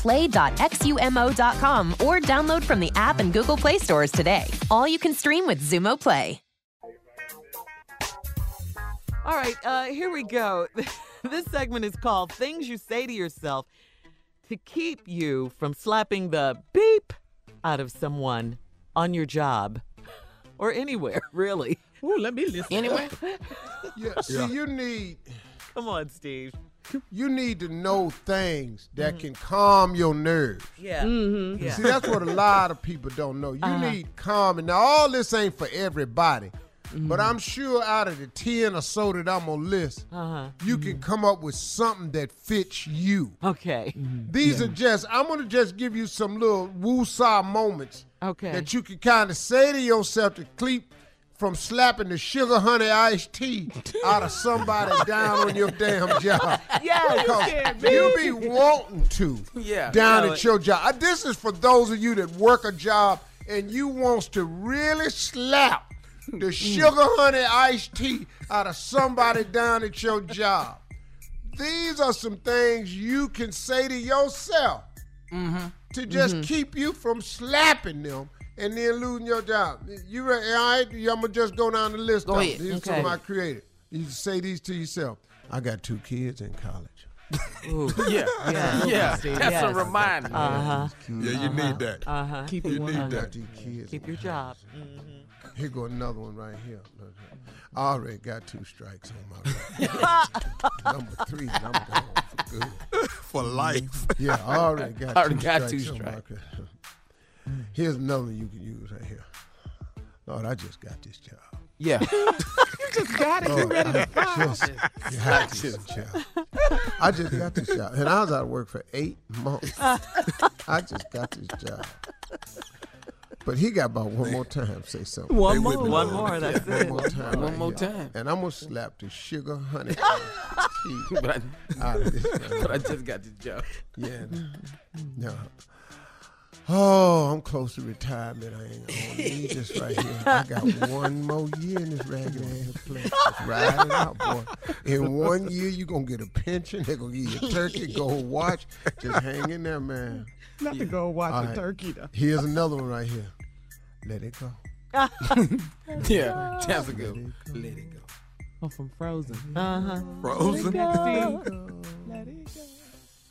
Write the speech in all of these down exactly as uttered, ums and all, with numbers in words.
play dot xumo dot com or download from the app and Google Play stores today. All you can stream with Xumo Play. All right, uh, here we go. This segment is called Things You Say to Yourself to Keep You from Slapping the Beep out of someone on your job or anywhere, really. Ooh, let me listen. Anywhere? Yeah, see, yeah. you need... Come on, Steve. You need to know things that mm-hmm. can calm your nerves. Yeah. Mm-hmm. yeah. See, that's what a lot of people don't know. You uh-huh. need calming. Now, all this ain't for everybody, mm-hmm. but I'm sure out of the ten or so that I'm going to list, uh-huh. you mm-hmm. can come up with something that fits you. Okay. Mm-hmm. These yeah. are just, I'm going to just give you some little woo-saw moments okay. that you can kind of say to yourself to keep from slapping the sugar honey iced tea out of somebody down on your damn job. Yeah, you, you be wanting to yeah, down at it. your job. This is for those of you that work a job and you wants to really slap the sugar honey iced tea out of somebody down at your job. These are some things you can say to yourself mm-hmm. to just mm-hmm. keep you from slapping them and then losing your job. You ready? All right, I'm gonna just go down the list. Go ahead. These okay. are some I created. You say these to yourself. I got two kids in college. Ooh. yeah, yeah, yeah. That's yes. a reminder. Uh-huh. Yeah, you uh-huh. need that. Uh-huh. Keep you need one hundred. That. These kids Keep your job. Mm-hmm. Here go another one right here. I already got two strikes on my record. Number three, and I'm gone for good. For life. Yeah, I already got. I already two got strikes two strikes. Here's another one you can use right here. Lord, I just got this job. Yeah. You just got it. Lord, you ready to just got this job. I just got this job. And I was out of work for eight months. I just got this job. But he got about one more time say something. One they more. One more, that's it. One more time. One right more here. time. And I'm going to slap the sugar honey but, I, out of this. But I just got this job. Yeah. No. Oh, I'm close to retirement. I ain't gonna need this right here. I got one more year in this ragged ass place. Ride it out, boy. In one year, you're gonna get a pension. They're gonna give you a turkey, gold watch. Just hang in there, man. Not yeah. to go watch All a right. turkey, though. Here's another one right here. Let it go. yeah, that's a good one. Let it go. Oh, from Frozen. Uh huh. Frozen. Let it go. Let it go.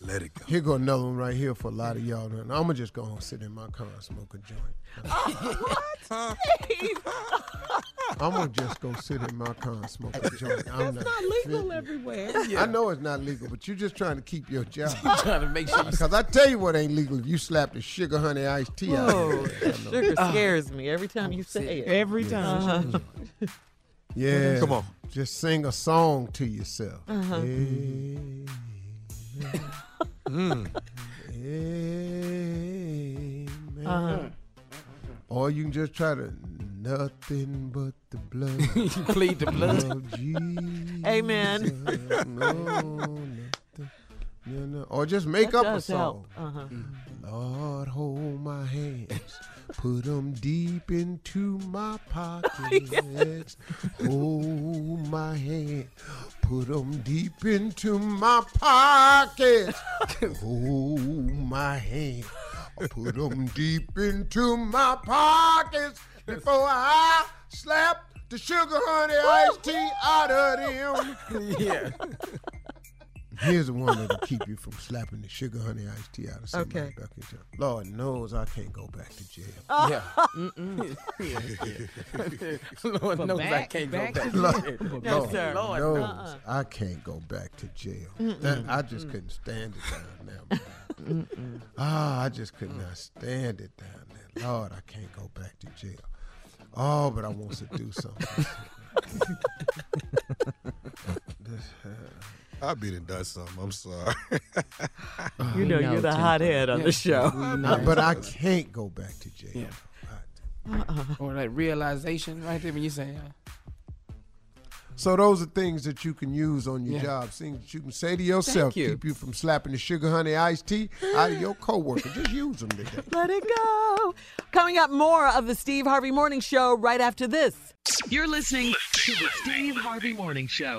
Let it go. Here go another one right here for a lot of y'all. I'm going to just go and sit in my car and smoke a joint. Oh, what? I'm going to just go sit in my car and smoke a joint. I'm That's not, not legal fitting. everywhere. Yeah. I know it's not legal, but you're just trying to keep your job. You're trying to make sure. Because I tell you what ain't legal if you slap the sugar honey iced tea out of it. Sugar scares uh, me every time you say it. Every time. Uh-huh. Yeah. Come on. Just sing a song to yourself. Uh-huh. Hey. mm. Amen. Uh-huh. Or you can just try to nothing but the blood. You plead the blood. Of Jesus. Amen. No, nothing, no, no. Or just make that up a song. Uh-huh. Lord, hold my hands. Put them deep into my pockets. Hold my hand. Put them deep into my pockets. Hold my hand. Put them deep into my pockets before I slap the sugar honey iced tea out of them. Yeah. Here's the one that'll keep you from slapping the sugar honey iced tea out of somebody's okay. bucket jump. Lord knows I can't go back to jail. Oh. Yeah. Mm-mm. yeah. yeah. Lord but knows back, I can't back go back to jail. Lord, Lord, no, sir. Lord knows uh-uh. I can't go back to jail. That, I just Mm-mm. couldn't stand it down there. Ah, oh, I just could not stand it down there. Lord, I can't go back to jail. Oh, but I want to do something. I beat and done something. I'm sorry. You know, you're the hothead on yeah. the show. No, but I can't go back to jail. Yeah. Uh-uh. Or that realization right there when you say. Uh, so those are things that you can use on your yeah. job. Things that you can say to yourself. You. Keep you from slapping the sugar honey iced tea out of your coworker. Just use them today. Let it go. Coming up, more of the Steve Harvey Morning Show right after this. You're listening to the Steve Harvey Morning Show.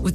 With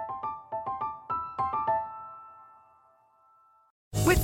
With